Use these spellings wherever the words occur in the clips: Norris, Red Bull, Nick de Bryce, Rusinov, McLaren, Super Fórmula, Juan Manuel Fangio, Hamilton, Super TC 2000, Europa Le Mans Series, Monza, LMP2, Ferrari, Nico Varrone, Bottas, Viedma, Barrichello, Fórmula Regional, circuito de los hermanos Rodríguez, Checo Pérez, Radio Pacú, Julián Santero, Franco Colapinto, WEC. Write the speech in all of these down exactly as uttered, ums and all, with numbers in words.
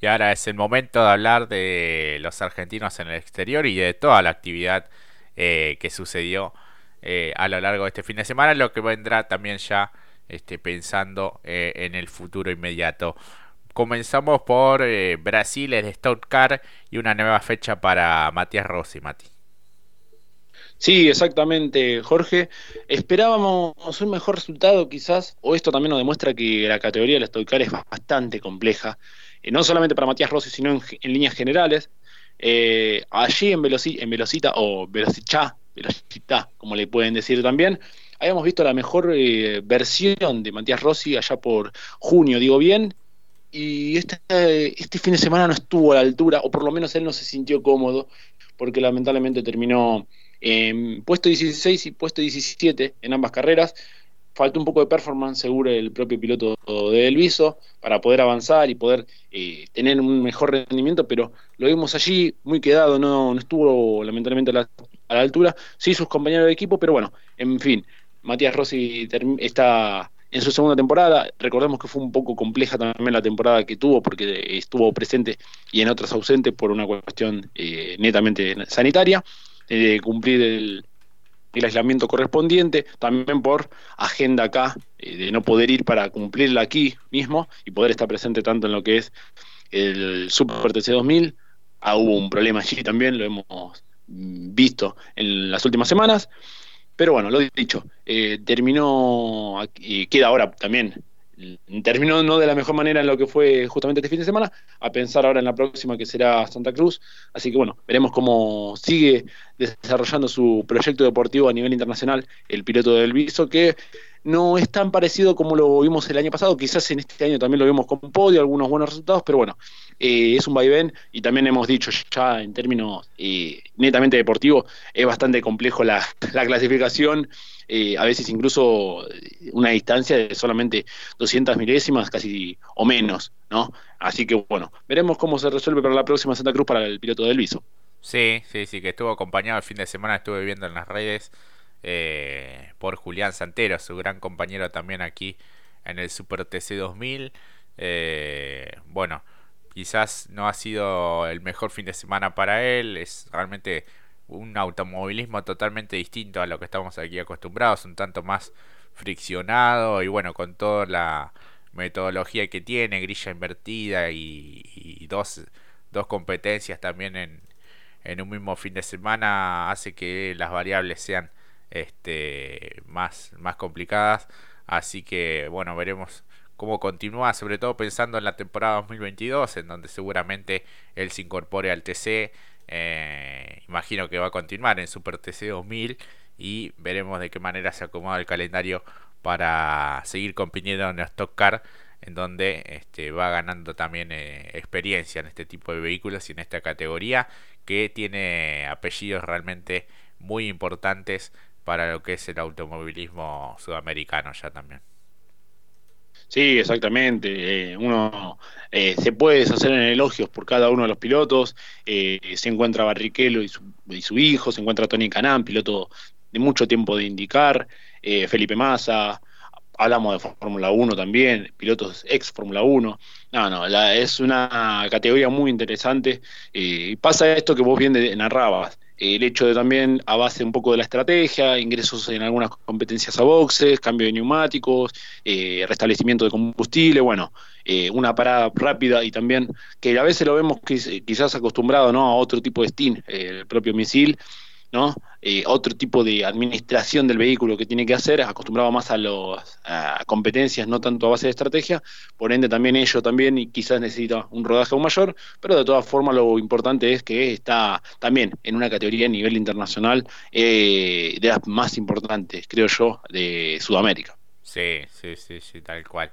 Y ahora es el momento de hablar de los argentinos en el exterior y de toda la actividad eh, que sucedió eh, a lo largo de este fin de semana, lo que vendrá también ya este, pensando eh, en el futuro inmediato. Comenzamos por eh, Brasil, el Stock Car y una nueva fecha para Matías Rossi, Mati. Sí, exactamente, Jorge. Esperábamos un mejor resultado quizás, o esto también nos demuestra que la categoría del Stock Car es bastante compleja. Eh, no solamente para Matías Rossi, sino en, en líneas generales. Eh, allí en Velo Città, o Velo Città, Velo Città, como le pueden decir también, habíamos visto la mejor eh, versión de Matías Rossi allá por junio, digo bien, y este, este fin de semana no estuvo a la altura, o por lo menos él no se sintió cómodo, porque lamentablemente terminó en puesto dieciséis y puesto diecisiete en ambas carreras. Faltó un poco de performance, seguro, el propio piloto de Elviso para poder avanzar y poder eh, tener un mejor rendimiento, pero lo vimos allí muy quedado, no, no estuvo lamentablemente a la, a la altura, sí sus compañeros de equipo, pero bueno, en fin, Matías Rossi term- está en su segunda temporada. Recordemos que fue un poco compleja también la temporada que tuvo, porque estuvo presente y en otras ausente por una cuestión eh, netamente sanitaria, de eh, cumplir el... el aislamiento correspondiente, también por agenda acá, eh, de no poder ir para cumplirla aquí mismo y poder estar presente tanto en lo que es el Super T C dos mil. Ah, hubo un problema allí también, lo hemos visto en las últimas semanas, pero bueno, lo dicho, eh, terminó y queda ahora también, terminó no de la mejor manera en lo que fue justamente este fin de semana, a pensar ahora en la próxima que será Santa Cruz, así que bueno, veremos cómo sigue desarrollando su proyecto deportivo a nivel internacional el piloto del Viso, que no es tan parecido como lo vimos el año pasado, quizás en este año también lo vimos con podio, algunos buenos resultados, pero bueno, eh, es un vaivén, y también hemos dicho ya en términos eh, netamente deportivos, es bastante complejo la, la clasificación. Eh, a veces incluso una distancia de solamente doscientas milésimas, casi, o menos, ¿no? Así que bueno, veremos cómo se resuelve para la próxima Santa Cruz para el piloto del Viso. Sí, sí, sí, que estuvo acompañado el fin de semana, estuve viendo en las redes eh, por Julián Santero, su gran compañero también aquí en el Super T C dos mil. Eh, bueno, quizás no ha sido el mejor fin de semana para él, es realmente un automovilismo totalmente distinto a lo que estamos aquí acostumbrados, un tanto más friccionado, y bueno, con toda la metodología que tiene, grilla invertida y, y dos, dos competencias también en, en un mismo fin de semana, hace que las variables sean este, más, más complicadas, así que bueno, veremos cómo continúa, sobre todo pensando en la temporada dos mil veintidós, en donde seguramente él se incorpore al T C. Eh, imagino que va a continuar en Super T C dos mil y veremos de qué manera se acomoda el calendario para seguir compitiendo en el Stock Car, en donde este, va ganando también eh, experiencia en este tipo de vehículos y en esta categoría que tiene apellidos realmente muy importantes para lo que es el automovilismo sudamericano ya también. Sí, exactamente. Eh, uno eh, se puede deshacer en elogios por cada uno de los pilotos. Eh, se encuentra Barrichello y su, y su hijo, se encuentra Tony Kanaan, piloto de mucho tiempo de IndyCar, eh, Felipe Massa, hablamos de Fórmula uno también, pilotos ex Fórmula uno. No, no, la, es una categoría muy interesante. Eh, pasa esto que vos bien de, narrabas. El hecho de también, a base un poco de la estrategia, ingresos en algunas competencias a boxes, cambio de neumáticos, eh, restablecimiento de combustible, bueno, eh, una parada rápida, y también que a veces lo vemos quizás acostumbrado, ¿no?, a otro tipo de stint, eh, el propio misil, ¿no?, eh, otro tipo de administración del vehículo que tiene que hacer, acostumbrado más a, los, a competencias, no tanto a base de estrategia, por ende también ello también y quizás necesita un rodaje aún mayor, pero de todas formas lo importante es que está también en una categoría a nivel internacional eh, de las más importantes, creo yo, de Sudamérica. Sí, sí, sí, sí, tal cual.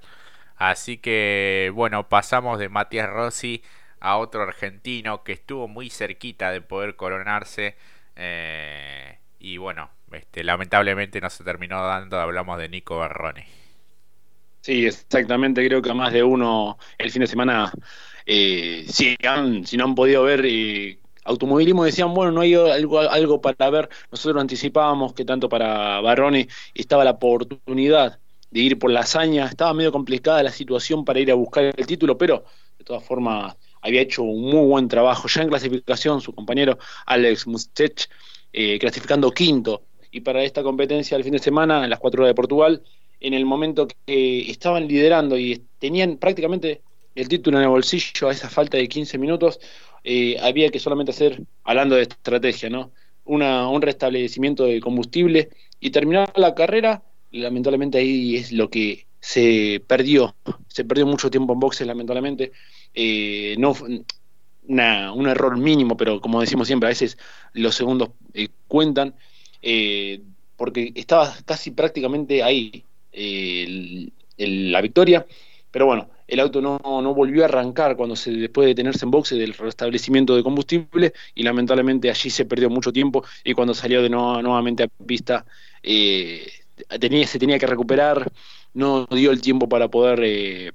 Así que bueno, pasamos de Matías Rossi a otro argentino que estuvo muy cerquita de poder coronarse. Eh, y bueno, este, lamentablemente no se terminó dando. Hablamos de Nico Varrone. Sí, exactamente, creo que a más de uno el fin de semana eh, si, han, si no han podido ver eh, automovilismo, decían, bueno, no hay algo, algo para ver. Nosotros anticipábamos que tanto para Varrone estaba la oportunidad de ir por la hazaña, estaba medio complicada la situación para ir a buscar el título, pero de todas formas había hecho un muy buen trabajo ya en clasificación, su compañero Alex Mustech, eh, clasificando quinto, y para esta competencia del fin de semana, en las cuatro horas de Portugal, en el momento que estaban liderando y tenían prácticamente el título en el bolsillo a esa falta de quince minutos, eh, había que solamente hacer, hablando de estrategia, ¿no?, Una, un restablecimiento de combustible y terminar la carrera. Lamentablemente ahí es lo que se perdió, se perdió mucho tiempo en boxes, lamentablemente, eh, no una, un error mínimo, pero como decimos siempre, a veces los segundos eh, cuentan, eh, porque estaba casi prácticamente ahí eh, el, el, la victoria, pero bueno, el auto no, no volvió a arrancar cuando se, después de detenerse en boxe del restablecimiento de combustible, y lamentablemente allí se perdió mucho tiempo, y cuando salió de nuevo, nuevamente a pista, eh, tenía, se tenía que recuperar, no dio el tiempo para poder eh,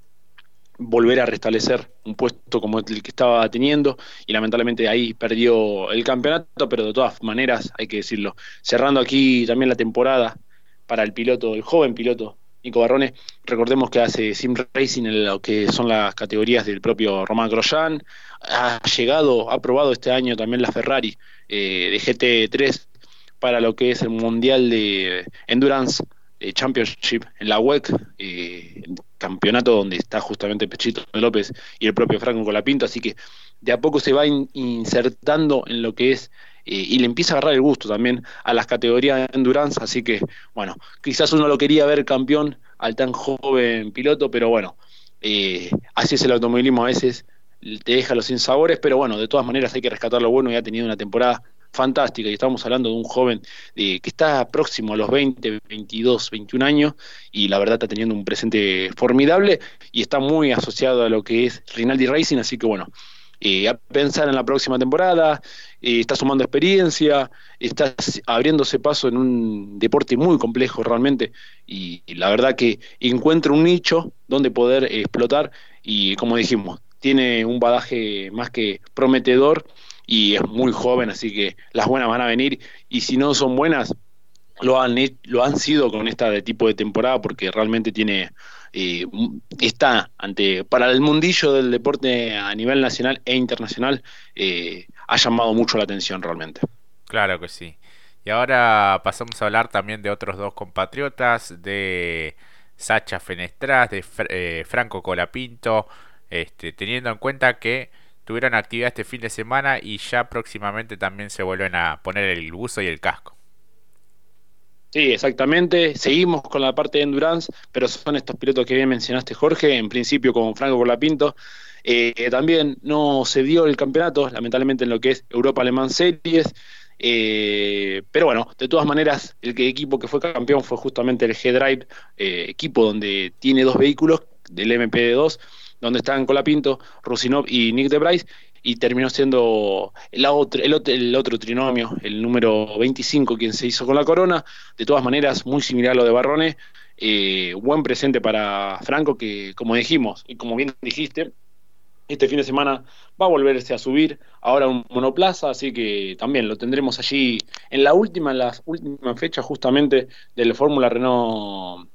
volver a restablecer un puesto como el que estaba teniendo, y lamentablemente ahí perdió el campeonato, pero de todas maneras, hay que decirlo, cerrando aquí también la temporada para el piloto, el joven piloto Nico Varrone. Recordemos que hace Sim Racing en lo que son las categorías del propio Romain Grosjean, ha llegado, ha probado este año también la Ferrari eh, de G T tres para lo que es el Mundial de Endurance eh, Championship en la W E C, eh, campeonato donde está justamente Pechito López y el propio Franco Colapinto, así que de a poco se va in- insertando en lo que es, Eh, y le empieza a agarrar el gusto también a las categorías de endurance, así que bueno, quizás uno lo quería ver campeón al tan joven piloto, pero bueno, eh, así es el automovilismo, a veces te deja los sinsabores, pero bueno, de todas maneras hay que rescatar lo bueno, y ha tenido una temporada fantástica, y estamos hablando de un joven eh, que está próximo a los veinte, veintidós, veintiún años, y la verdad está teniendo un presente formidable, y está muy asociado a lo que es Rinaldi Racing, así que bueno, Eh, a pensar en la próxima temporada, eh, está sumando experiencia, está abriéndose paso en un deporte muy complejo realmente, y, y la verdad que encuentra un nicho donde poder explotar, y como dijimos, tiene un bagaje más que prometedor, y es muy joven, así que las buenas van a venir, y si no son buenas, lo han, lo han sido con esta de tipo de temporada, porque realmente tiene... Eh, está ante para el mundillo del deporte a nivel nacional e internacional, eh, ha llamado mucho la atención realmente. Claro que sí. Y ahora pasamos a hablar también de otros dos compatriotas, de Sacha Fenestras, de eh, Franco Colapinto, este, teniendo en cuenta que tuvieron actividad este fin de semana y ya próximamente también se vuelven a poner el buzo y el casco. Sí, exactamente, seguimos con la parte de endurance, pero son estos pilotos que bien mencionaste, Jorge, en principio con Franco Colapinto, eh, también no se dio el campeonato, lamentablemente, en lo que es Europa Le Mans Series, eh, pero bueno, de todas maneras, el que, equipo que fue campeón fue justamente el G-Drive, eh, equipo donde tiene dos vehículos, del L M P dos, donde están Colapinto, Rusinov y Nick de Bryce, y terminó siendo el otro, el, otro, el otro trinomio, el número veinticinco, quien se hizo con la corona. De todas maneras, muy similar a lo de Varrone, eh, buen presente para Franco, que como dijimos, y como bien dijiste, este fin de semana va a volverse a subir ahora un monoplaza, así que también lo tendremos allí en la última, en las últimas fechas justamente del Fórmula Renault,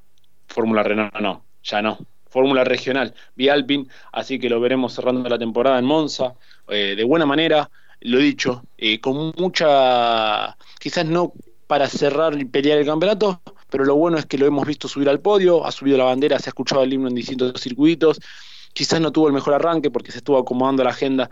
Fórmula Renault no, ya no, Fórmula Regional, Bialpin, así que lo veremos cerrando la temporada en Monza, eh, de buena manera, lo dicho, eh, con mucha, quizás no para cerrar y pelear el campeonato, pero lo bueno es que lo hemos visto subir al podio, ha subido la bandera, se ha escuchado el himno en distintos circuitos, quizás no tuvo el mejor arranque porque se estuvo acomodando la agenda,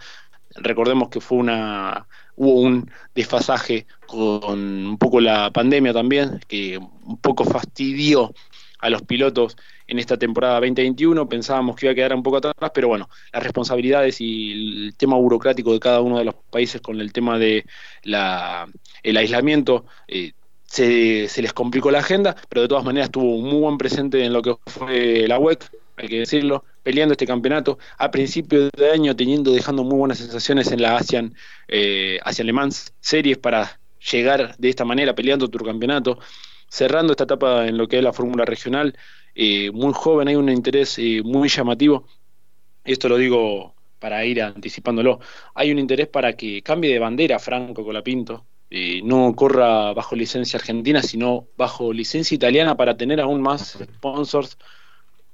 recordemos que fue una... hubo un desfasaje con un poco la pandemia también, que un poco fastidió a los pilotos en esta temporada veinte veintiuno, pensábamos que iba a quedar un poco atrás, pero bueno, las responsabilidades y el tema burocrático de cada uno de los países con el tema de la el aislamiento, eh, se, se les complicó la agenda, pero de todas maneras tuvo un muy buen presente en lo que fue la W E C, hay que decirlo, peleando este campeonato, a principio de año teniendo, dejando muy buenas sensaciones en la Asian, eh, Asian Le Mans Series para llegar de esta manera, peleando tu campeonato, cerrando esta etapa en lo que es la Fórmula Regional, eh, muy joven, hay un interés eh, muy llamativo, esto lo digo para ir anticipándolo, hay un interés para que cambie de bandera Franco Colapinto, eh, no corra bajo licencia argentina, sino bajo licencia italiana para tener aún más sponsors,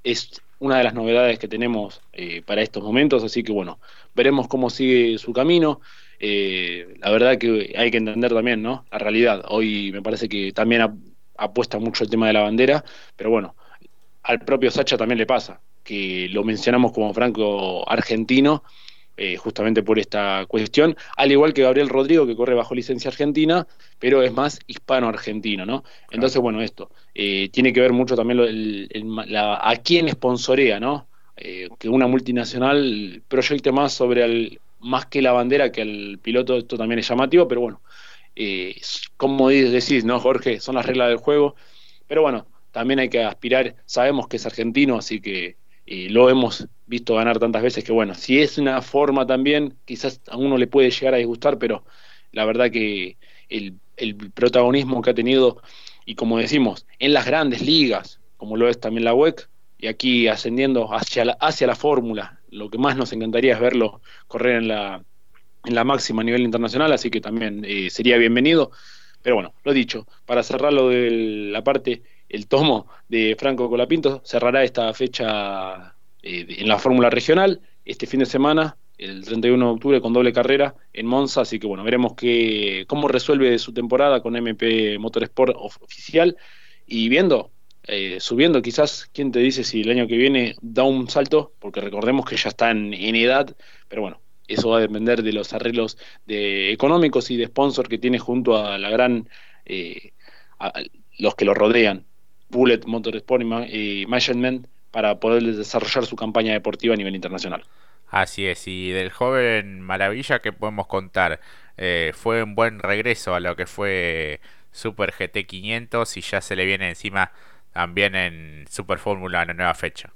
es una de las novedades que tenemos eh, para estos momentos, así que bueno, veremos cómo sigue su camino. Eh, la verdad que hay que entender también, ¿no?, la realidad. Hoy me parece que también ap- apuesta mucho el tema de la bandera, pero bueno, al propio Sacha también le pasa, que lo mencionamos como Franco argentino, eh, justamente por esta cuestión, al igual que Gabriel Rodrigo, que corre bajo licencia argentina, pero es más hispano-argentino, ¿no? Entonces, bueno, esto eh, tiene que ver mucho también lo, el, el, la, a quién sponsorea, ¿no? Eh, que una multinacional proyecte más sobre el, más que la bandera, que el piloto. Esto también es llamativo, pero bueno, eh, como decís, ¿no, Jorge? Son las reglas del juego, pero bueno, también hay que aspirar. Sabemos que es argentino, así que eh, lo hemos visto ganar tantas veces que bueno, si es una forma también, quizás a uno le puede llegar a disgustar, pero la verdad que el, el protagonismo que ha tenido, y como decimos, en las grandes ligas, como lo es también la W E C, y aquí ascendiendo hacia la, hacia la fórmula, lo que más nos encantaría es verlo correr en la, en la máxima a nivel internacional, así que también eh, sería bienvenido. Pero bueno, lo dicho, para cerrar lo de la parte, el tomo de Franco Colapinto, cerrará esta fecha eh, en la fórmula regional, este fin de semana, el treinta y uno de octubre, con doble carrera en Monza, así que bueno, veremos que, cómo resuelve su temporada con M P Motorsport oficial, y viendo... Eh, subiendo quizás, quién te dice si el año que viene da un salto, porque recordemos que ya están en edad, pero bueno, eso va a depender de los arreglos de económicos y de sponsor que tiene junto a la gran eh, a los que lo rodean, Bullet Motorsport y Management, para poder desarrollar su campaña deportiva a nivel internacional. Así es, y del joven maravilla que podemos contar, eh, fue un buen regreso a lo que fue Super G T quinientos, y ya se le viene encima también en Super Fórmula en la nueva fecha.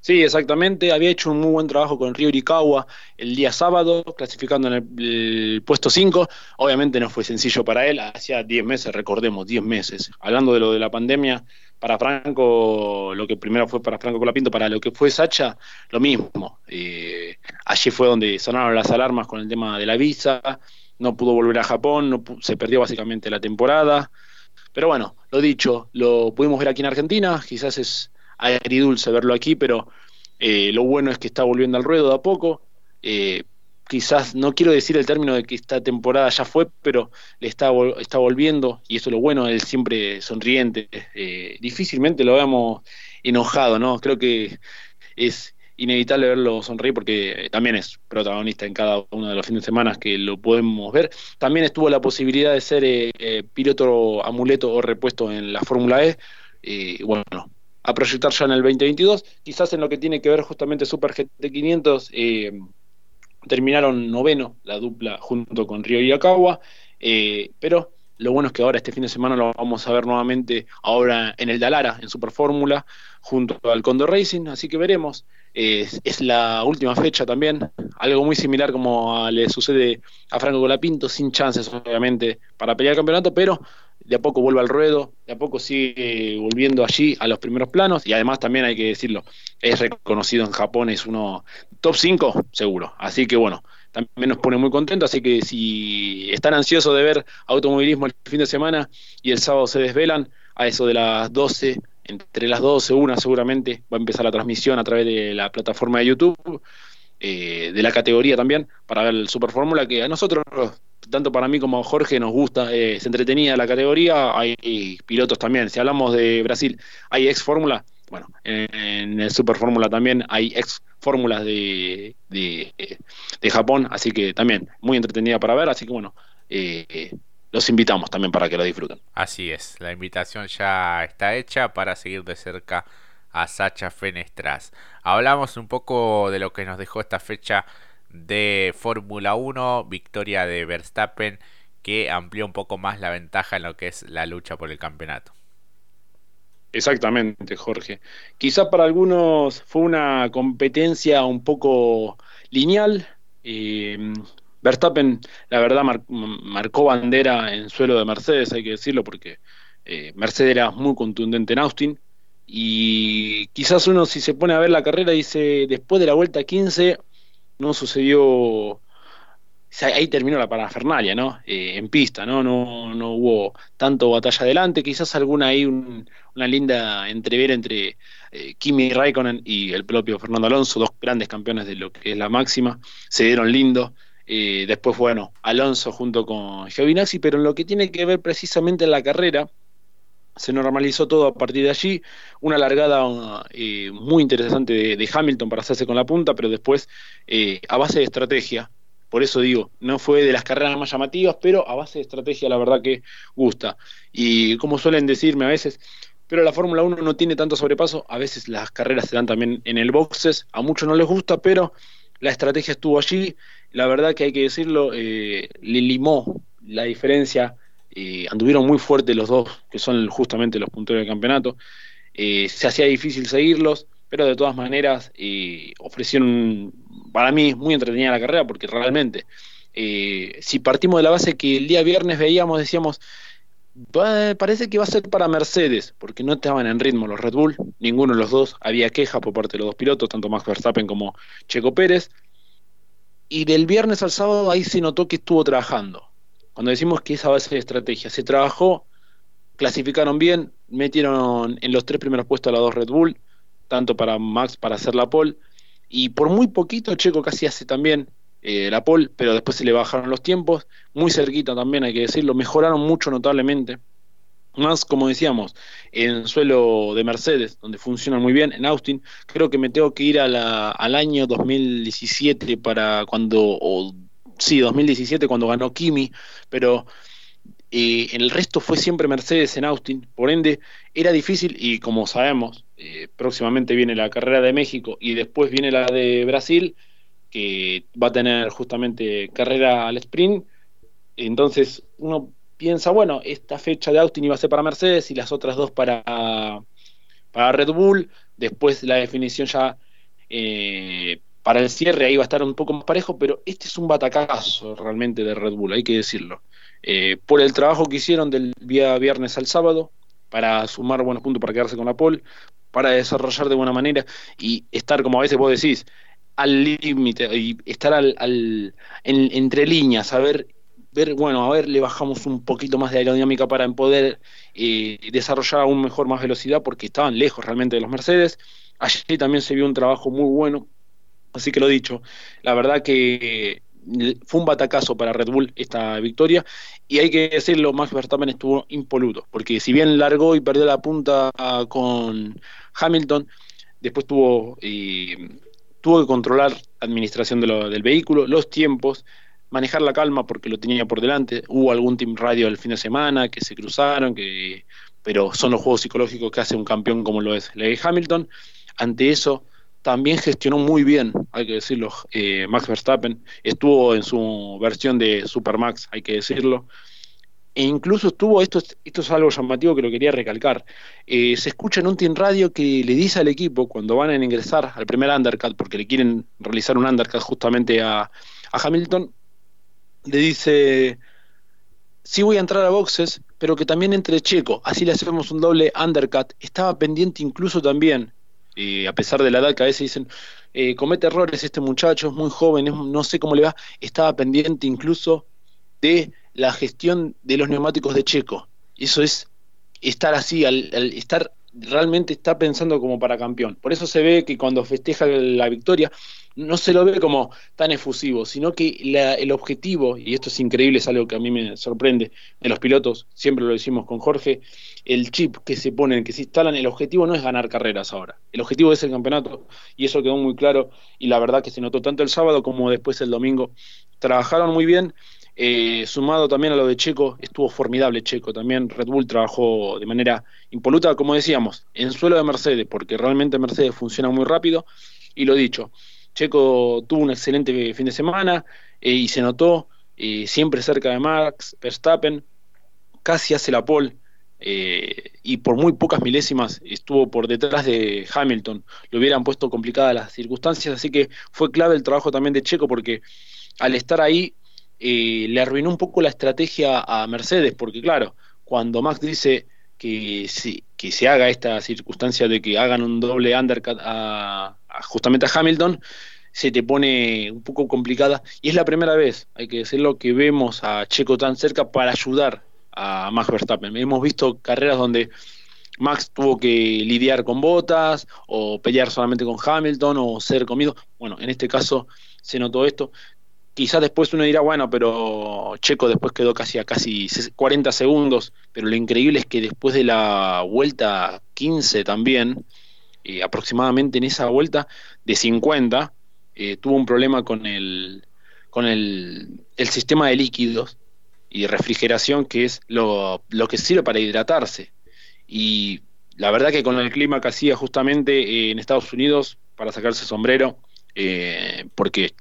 Sí, exactamente. Había hecho un muy buen trabajo con Río Uricahua el día sábado, clasificando en el, el puesto cinco. Obviamente no fue sencillo para él. Hacía diez meses, recordemos, diez meses. Hablando de lo de la pandemia, para Franco, lo que primero fue para Franco Colapinto, para lo que fue Sacha, lo mismo. Eh, allí fue donde sonaron las alarmas con el tema de la visa. No pudo volver a Japón, no, se perdió básicamente la temporada. Pero bueno, lo dicho, lo pudimos ver aquí en Argentina, quizás es agridulce verlo aquí, pero eh, lo bueno es que está volviendo al ruedo de a poco, eh, quizás, no quiero decir el término de que esta temporada ya fue, pero le está, está volviendo, y eso es lo bueno, él siempre sonriente, eh, difícilmente lo veamos enojado, ¿no? Creo que es inevitable verlo sonreír, porque también es protagonista en cada uno de los fines de semana que lo podemos ver. También estuvo la posibilidad de ser eh, eh, piloto amuleto o repuesto en la Fórmula E, eh, bueno, a proyectar ya en el veinte veintidós, quizás en lo que tiene que ver justamente Super G T quinientos, eh, terminaron noveno la dupla junto con Río Uricahua, eh, pero lo bueno es que ahora este fin de semana lo vamos a ver nuevamente ahora en el Dallara, en Super Fórmula, junto al Condor Racing, así que veremos. Es, es la última fecha también, algo muy similar como a, le sucede a Franco Colapinto, sin chances obviamente para pelear el campeonato, pero de a poco vuelve al ruedo, de a poco sigue volviendo allí a los primeros planos, y además también hay que decirlo, es reconocido en Japón, es uno top cinco seguro, así que bueno, también nos pone muy contentos, así que si están ansiosos de ver automovilismo el fin de semana y el sábado se desvelan, a eso de las doce, entre las doce, una seguramente, va a empezar la transmisión a través de la plataforma de YouTube, eh, de la categoría también, para ver el Super Fórmula, que a nosotros, tanto para mí como a Jorge, nos gusta, eh, es entretenida la categoría, hay, hay pilotos también, si hablamos de Brasil, hay ex Fórmula, bueno, en, en el Super Fórmula también hay ex Fórmulas de, de, de Japón, así que también, muy entretenida para ver, así que bueno, eh, los invitamos también para que lo disfruten. Así es, la invitación ya está hecha para seguir de cerca a Sacha Fenestras. Hablamos un poco de lo que nos dejó esta fecha de Fórmula uno, victoria de Verstappen, que amplió un poco más la ventaja en lo que es la lucha por el campeonato. Exactamente, Jorge. Quizá para algunos fue una competencia un poco lineal, eh, Verstappen, la verdad, mar- marcó bandera en suelo de Mercedes, hay que decirlo, porque eh, Mercedes era muy contundente en Austin, y quizás uno, si se pone a ver la carrera, dice, después de la vuelta quince no sucedió ahí terminó la parafernalia, ¿no? Eh, en pista, ¿no? No, no hubo tanto batalla adelante, quizás alguna ahí, un, una linda entrevera entre eh, Kimi Raikkonen y el propio Fernando Alonso, dos grandes campeones de lo que es la máxima, se dieron lindo. Eh, después, bueno, Alonso junto con Giovinazzi, pero en lo que tiene que ver precisamente en la carrera, se normalizó todo a partir de allí. Una largada eh, muy interesante de, de Hamilton para hacerse con la punta, pero después eh, a base de estrategia. Por eso digo, no fue de las carreras más llamativas, pero a base de estrategia la verdad que gusta. Y como suelen decirme a veces, pero la Fórmula uno no tiene tanto sobrepaso, a veces las carreras se dan también en el boxes, a muchos no les gusta, pero la estrategia estuvo allí. La verdad que hay que decirlo, eh, le limó la diferencia. Eh, anduvieron muy fuertes los dos, que son justamente los punteros del campeonato. Eh, se hacía difícil seguirlos, pero de todas maneras eh, ofrecieron, para mí, muy entretenida la carrera, porque realmente, eh, si partimos de la base que el día viernes veíamos, decíamos, parece que va a ser para Mercedes, porque no estaban en ritmo los Red Bull, ninguno de los dos, había quejas por parte de los dos pilotos, tanto Max Verstappen como Checo Pérez, y del viernes al sábado ahí se notó que estuvo trabajando. Cuando decimos que esa base de estrategia se trabajó, clasificaron bien, metieron en los tres primeros puestos a los dos Red Bull, tanto para Max para hacer la pole, y por muy poquito Checo casi hace también eh, la pole, pero después se le bajaron los tiempos, muy cerquita también hay que decirlo, mejoraron mucho notablemente, más como decíamos, en suelo de Mercedes, donde funciona muy bien, en Austin. Creo que me tengo que ir a la, al año dos mil diecisiete para cuando, o sí, dos mil diecisiete cuando ganó Kimi, pero... Eh, el resto fue siempre Mercedes en Austin, por ende era difícil, y como sabemos eh, próximamente viene la carrera de México y después viene la de Brasil, que va a tener justamente carrera al sprint. Entonces uno piensa, bueno, esta fecha de Austin iba a ser para Mercedes y las otras dos para, para Red Bull, después la definición ya eh, para el cierre ahí va a estar un poco más parejo, pero este es un batacazo realmente de Red Bull, hay que decirlo. Eh, por el trabajo que hicieron del día viernes al sábado, para sumar buenos puntos, para quedarse con la pole, para desarrollar de buena manera y estar, como a veces vos decís, al límite, y estar al, al en, entre líneas, a ver, ver, bueno, a ver, le bajamos un poquito más de aerodinámica para poder eh, desarrollar aún mejor, más velocidad, porque estaban lejos realmente de los Mercedes. Allí también se vio un trabajo muy bueno, así que lo dicho, la verdad que fue un batacazo para Red Bull esta victoria, y hay que decirlo, Max Verstappen estuvo impoluto, porque si bien largó y perdió la punta con Hamilton, después tuvo eh, tuvo que controlar la administración de lo, del vehículo, los tiempos, manejar la calma porque lo tenía por delante. Hubo algún team radio el fin de semana que se cruzaron, que pero son los juegos psicológicos que hace un campeón como lo es Lewis Hamilton. Ante eso también gestionó muy bien, hay que decirlo, eh, Max Verstappen. Estuvo en su versión de Supermax, hay que decirlo. E incluso estuvo, esto es, esto es algo llamativo que lo quería recalcar, eh, se escucha en un team radio que le dice al equipo, cuando van a ingresar al primer undercut, porque le quieren realizar un undercut justamente a, a Hamilton, le dice, sí voy a entrar a boxes, pero que también entre Checo, así le hacemos un doble undercut. Estaba pendiente incluso también. Eh, a pesar de la edad, que a veces dicen eh, comete errores este muchacho, es muy joven, es, no sé cómo le va, estaba pendiente incluso de la gestión de los neumáticos de Checo. Eso es estar así, al, al estar realmente está pensando como para campeón. Por eso se ve que cuando festeja la victoria no se lo ve como tan efusivo, sino que la, el objetivo, y esto es increíble, es algo que a mí me sorprende de los pilotos, siempre lo decimos con Jorge, el chip que se ponen, que se instalan, el objetivo no es ganar carreras ahora, el objetivo es el campeonato, y eso quedó muy claro, y la verdad que se notó tanto el sábado como después el domingo. Trabajaron muy bien, eh, sumado también a lo de Checo, estuvo formidable Checo también. Red Bull trabajó de manera impoluta, como decíamos, en suelo de Mercedes, porque realmente Mercedes funciona muy rápido, y lo dicho, Checo tuvo un excelente fin de semana, eh, y se notó, eh, siempre cerca de Max Verstappen, casi hace la pole, eh, y por muy pocas milésimas estuvo por detrás de Hamilton, le hubieran puesto complicadas las circunstancias, así que fue clave el trabajo también de Checo, porque al estar ahí eh, le arruinó un poco la estrategia a Mercedes, porque claro, cuando Max dice que se, que se haga esta circunstancia de que hagan un doble undercut a justamente a Hamilton, se te pone un poco complicada, y es la primera vez, hay que decirlo, que vemos a Checo tan cerca para ayudar a Max Verstappen. Hemos visto carreras donde Max tuvo que lidiar con Bottas o pelear solamente con Hamilton o ser comido. Bueno, en este caso se notó esto. Quizás después uno dirá, bueno, pero Checo después quedó casi a casi cuarenta segundos, pero lo increíble es que después de la vuelta quince también, eh, aproximadamente en esa vuelta de cincuenta, eh, tuvo un problema con el con el, el sistema de líquidos y refrigeración, que es lo, lo que sirve para hidratarse. Y la verdad que con el clima que hacía justamente eh, en Estados Unidos, para sacarse el sombrero, eh, porque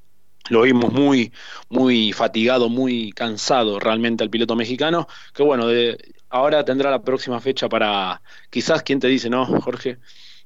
lo vimos muy muy fatigado, muy cansado realmente al piloto mexicano, que bueno, de, ahora tendrá la próxima fecha para, quizás, quién te dice, ¿no, Jorge?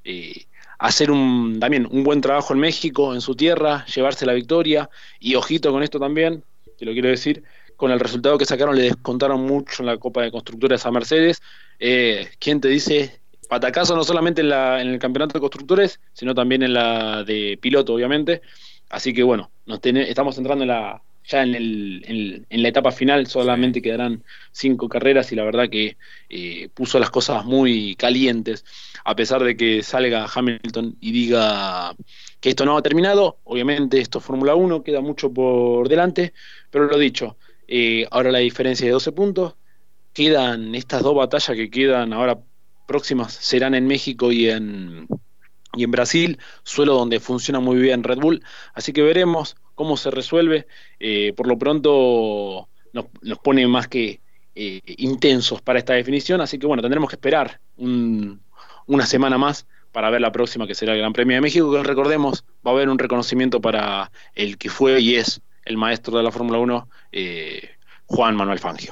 Eh, hacer un también un buen trabajo en México, en su tierra, llevarse la victoria. Y ojito con esto también, que lo quiero decir, con el resultado que sacaron, le descontaron mucho en la Copa de Constructores a Mercedes. Eh, ¿Quién te dice? Patacazo no solamente en, la, en el campeonato de constructores, sino también en la de piloto, obviamente. Así que bueno, nos ten, estamos entrando en la, ya en, el, en, en la etapa final. Solamente sí. Quedarán cinco carreras y la verdad que eh, puso las cosas muy calientes. A pesar de que salga Hamilton y diga que esto no ha terminado, obviamente esto es Fórmula uno, queda mucho por delante, pero lo dicho. Eh, ahora la diferencia es de doce puntos. Quedan estas dos batallas que quedan ahora próximas, serán en México y en, y en Brasil, suelo donde funciona muy bien Red Bull. Así que veremos cómo se resuelve. Eh, por lo pronto nos, nos pone más que eh, intensos para esta definición. Así que bueno, tendremos que esperar un, una semana más para ver la próxima, que será el Gran Premio de México, que recordemos va a haber un reconocimiento para el que fue y es el maestro de la Fórmula uno, eh, Juan Manuel Fangio.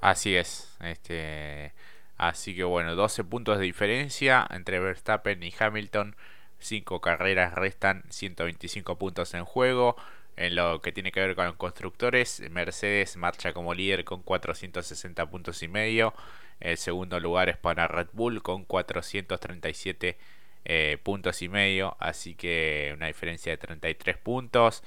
Así es. Este, así que bueno, doce puntos de diferencia entre Verstappen y Hamilton. cinco carreras restan, ciento veinticinco puntos en juego. En lo que tiene que ver con los constructores, Mercedes marcha como líder con cuatrocientos sesenta puntos y medio. El segundo lugar es para Red Bull con cuatrocientos treinta y siete eh, puntos y medio. Así que una diferencia de treinta y tres puntos.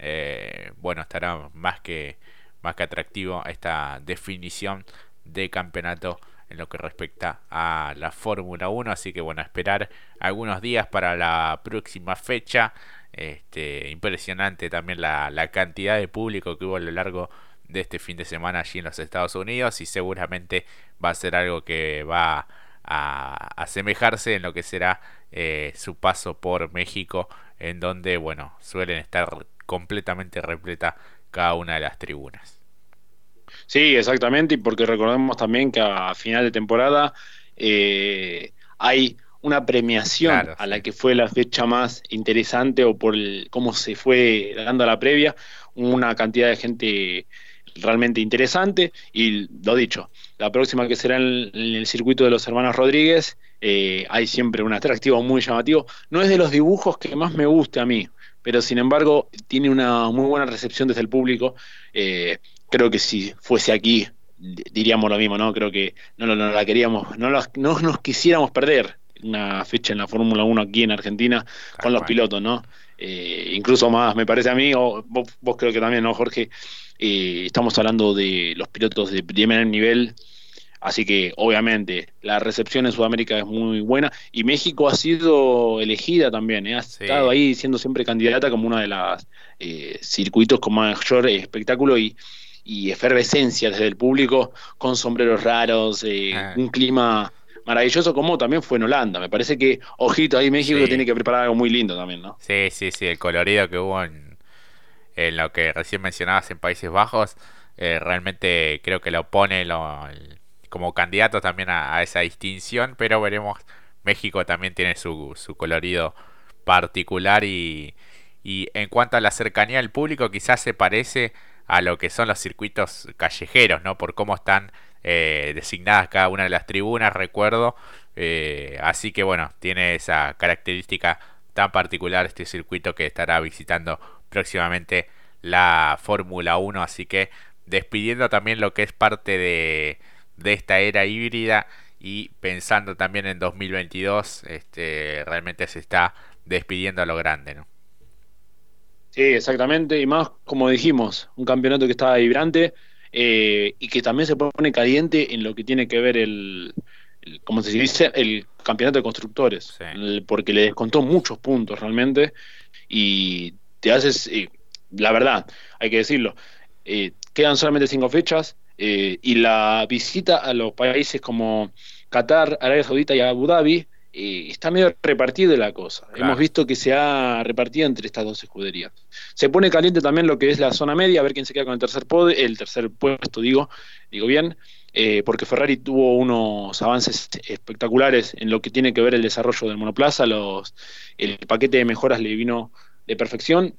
Eh, bueno, estará más que más que atractivo esta definición de campeonato en lo que respecta a la Fórmula uno. Así que bueno, esperar algunos días para la próxima fecha. Este, impresionante también la, la cantidad de público que hubo a lo largo de este fin de semana allí en los Estados Unidos, y seguramente va a ser algo que va a asemejarse en lo que será eh, su paso por México, en donde bueno, suelen estar completamente repleta cada una de las tribunas. Sí, exactamente, y porque recordemos también que a final de temporada eh, hay una premiación, claro, a la que fue la fecha más interesante, o por el, cómo se fue dando la previa, una cantidad de gente realmente interesante. Y lo dicho, la próxima que será en, en el circuito de los hermanos Rodríguez, eh, hay siempre un atractivo muy llamativo. No es de los dibujos que más me guste a mí, pero sin embargo tiene una muy buena recepción desde el público. Eh, creo que si fuese aquí diríamos lo mismo, ¿no? Creo que no, no, no la queríamos, no, la, no nos quisiéramos perder una fecha en la Fórmula uno aquí en Argentina, claro, con los pilotos, ¿no? Eh, incluso más, me parece a mí, o vos, vos creo que también, ¿no, Jorge? Eh, estamos hablando de los pilotos de primer nivel, así que obviamente la recepción en Sudamérica es muy buena, y México ha sido elegida también, ¿eh? Ha sí. estado ahí siendo siempre candidata como una de las eh, circuitos con mayor espectáculo y, y efervescencia desde el público, con sombreros raros, eh, ah. un clima maravilloso, como también fue en Holanda. Me parece que, ojito, ahí México sí. tiene que preparar algo muy lindo también, ¿no? Sí, sí, sí, el colorido que hubo en, en lo que recién mencionabas en Países Bajos, eh, realmente creo que lo pone lo, el, como candidato también a, a esa distinción, pero veremos, México también tiene su, su colorido particular, y, y en cuanto a la cercanía del público, quizás se parece a lo que son los circuitos callejeros, ¿no? Por cómo están eh, designadas cada una de las tribunas, recuerdo. Eh, así que bueno, tiene esa característica tan particular este circuito que estará visitando próximamente la Fórmula uno. Así que despidiendo también lo que es parte de, de esta era híbrida, y pensando también en dos mil veintidós, este, realmente se está despidiendo a lo grande, ¿no? Sí, exactamente, y más como dijimos, un campeonato que está vibrante eh, y que también se pone caliente en lo que tiene que ver el, el como se dice, el campeonato de constructores, sí. el, porque le descontó muchos puntos realmente y te haces, eh, la verdad, hay que decirlo, eh, quedan solamente cinco fechas eh, y la visita a los países como Qatar, Arabia Saudita y Abu Dhabi está medio repartida la cosa. Claro. Hemos visto que se ha repartido entre estas dos escuderías. Se pone caliente también lo que es la zona media, a ver quién se queda con el tercer pod, el tercer puesto, digo, digo bien, eh, porque Ferrari tuvo unos avances espectaculares en lo que tiene que ver el desarrollo del monoplaza, los, el paquete de mejoras le vino de perfección.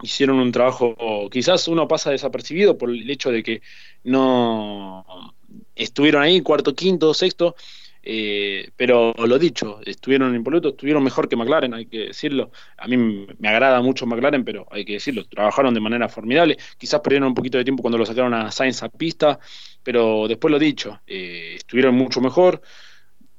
Hicieron un trabajo, quizás uno pasa desapercibido por el hecho de que no estuvieron ahí cuarto, quinto, sexto. Eh, pero lo dicho, estuvieron impolutos, estuvieron mejor que McLaren, hay que decirlo. A mí me agrada mucho McLaren, pero hay que decirlo, trabajaron de manera formidable. Quizás perdieron un poquito de tiempo cuando lo sacaron a Sainz a pista, pero después lo dicho, eh, estuvieron mucho mejor.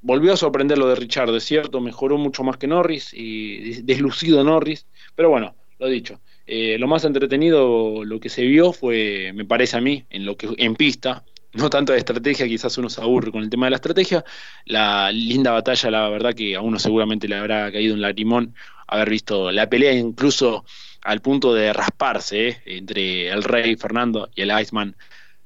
Volvió a sorprender lo de Richard, es cierto, mejoró mucho más que Norris, y deslucido Norris, pero bueno, lo dicho. Eh, lo más entretenido, lo que se vio fue, me parece a mí, en lo que en pista. No tanto de estrategia, quizás uno se aburre con el tema de la estrategia. La linda batalla, la verdad que a uno seguramente le habrá caído un lagrimón haber visto la pelea, incluso al punto de rasparse ¿eh? entre el Rey Fernando y el Iceman.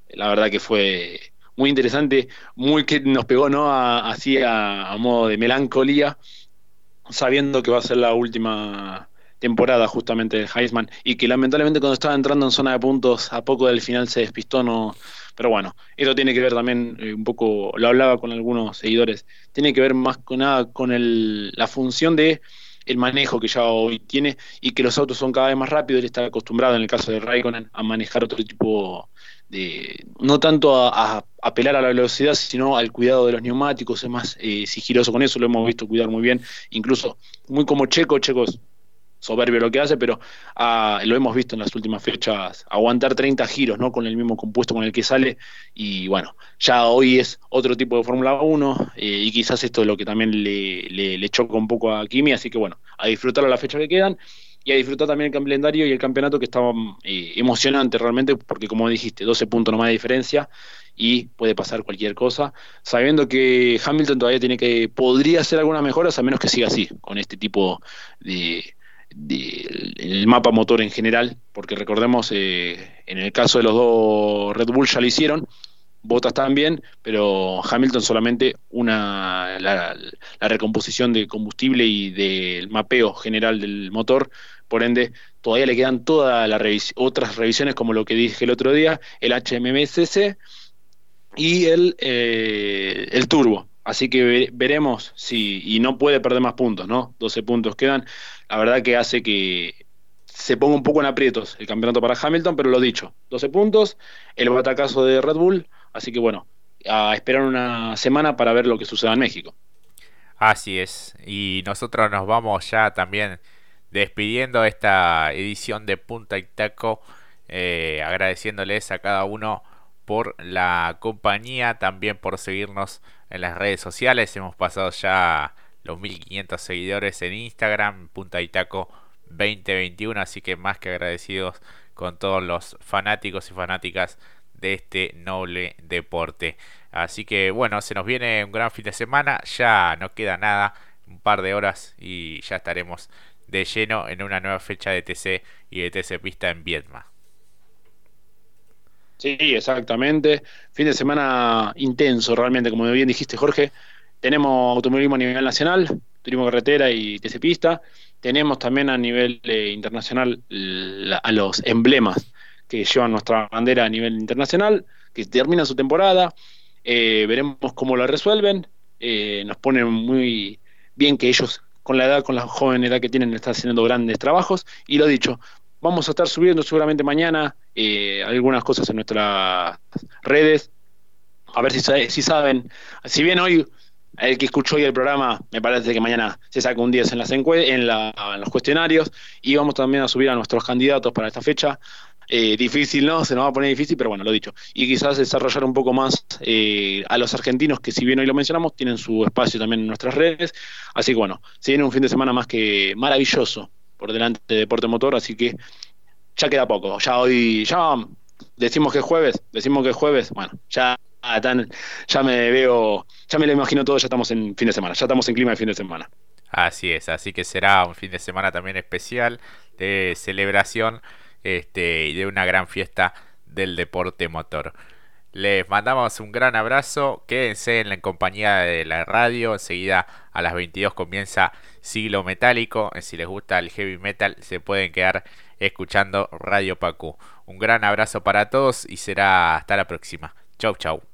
La verdad que fue muy interesante, muy que nos pegó, ¿no? A, así a, a modo de melancolía, sabiendo que va a ser la última temporada justamente de Heisman, y que lamentablemente cuando estaba entrando en zona de puntos a poco del final se despistó, no, pero bueno, eso tiene que ver también, eh, un poco, lo hablaba con algunos seguidores, tiene que ver más que nada con el, la función de el manejo que ya hoy tiene, y que los autos son cada vez más rápidos, él está acostumbrado en el caso de Raikkonen a manejar otro tipo de, no tanto a, a apelar a la velocidad, sino al cuidado de los neumáticos, es más eh, sigiloso con eso, lo hemos visto cuidar muy bien, incluso muy como Checo, Checos soberbio lo que hace, pero uh, lo hemos visto en las últimas fechas, aguantar treinta giros, ¿no? Con el mismo compuesto con el que sale, y bueno, ya hoy es otro tipo de Fórmula uno, eh, y quizás esto es lo que también le, le, le choca un poco a Kimi, así que bueno, a disfrutar las fechas que quedan, y a disfrutar también el calendario y el campeonato que estaba eh, emocionante realmente, porque como dijiste, doce puntos nomás de diferencia, y puede pasar cualquier cosa, sabiendo que Hamilton todavía tiene que, podría hacer algunas mejoras, a menos que siga así, con este tipo de... De, el mapa motor en general, porque recordemos, eh, en el caso de los dos Red Bull ya lo hicieron, Bottas también, pero Hamilton solamente una la, la recomposición de combustible y del mapeo general del motor, por ende todavía le quedan todas las revis- otras revisiones como lo que dije el otro día, el H M S C y el, eh, el turbo. Así que veremos si, y no puede perder más puntos, ¿no? doce puntos quedan. La verdad que hace que se ponga un poco en aprietos el campeonato para Hamilton, pero lo dicho, doce puntos, el batacazo de Red Bull. Así que bueno, a esperar una semana para ver lo que suceda en México. Así es, y nosotros nos vamos ya también despidiendo esta edición de Punta y Taco, eh, agradeciéndoles a cada uno por la compañía, también por seguirnos en las redes sociales. Hemos pasado ya los mil quinientos seguidores en Instagram, Punta y Taco veinte veintiuno, así que más que agradecidos con todos los fanáticos y fanáticas de este noble deporte. Así que bueno, se nos viene un gran fin de semana, ya no queda nada, un par de horas y ya estaremos de lleno en una nueva fecha de T C y de T C Pista en Viedma. Sí, exactamente. Fin de semana intenso realmente, como bien dijiste, Jorge. Tenemos automovilismo a nivel nacional, turismo carretera y T C Pista. Tenemos también a nivel eh, internacional la, a los emblemas que llevan nuestra bandera a nivel internacional, que terminan su temporada. Eh, veremos cómo lo resuelven. Eh, nos ponen muy bien que ellos, con la edad, con la joven edad que tienen, están haciendo grandes trabajos. Y lo dicho, vamos a estar subiendo seguramente mañana eh, algunas cosas en nuestras redes. A ver si, si saben. Si bien hoy, el que escuchó hoy el programa, me parece que mañana se saca un diez en, las encu- en, la, en los cuestionarios. Y vamos también a subir a nuestros candidatos para esta fecha. Eh, difícil, ¿no? Se nos va a poner difícil, pero bueno, lo dicho. Y quizás desarrollar un poco más eh, a los argentinos, que si bien hoy lo mencionamos, tienen su espacio también en nuestras redes. Así que bueno, se viene un fin de semana más que maravilloso por delante de Deporte Motor, así que ya queda poco. Ya hoy, ya decimos que es jueves, decimos que es jueves, bueno, ya tan, ya me veo, ya me lo imagino todo, ya estamos en fin de semana, ya estamos en clima de fin de semana. Así es, así que será un fin de semana también especial de celebración este, y de una gran fiesta del deporte motor. Les mandamos un gran abrazo, quédense en la compañía de la radio, enseguida a las veintidós comienza Siglo Metálico, si les gusta el heavy metal se pueden quedar escuchando Radio Pacú. Un gran abrazo para todos y será hasta la próxima. Chau chau.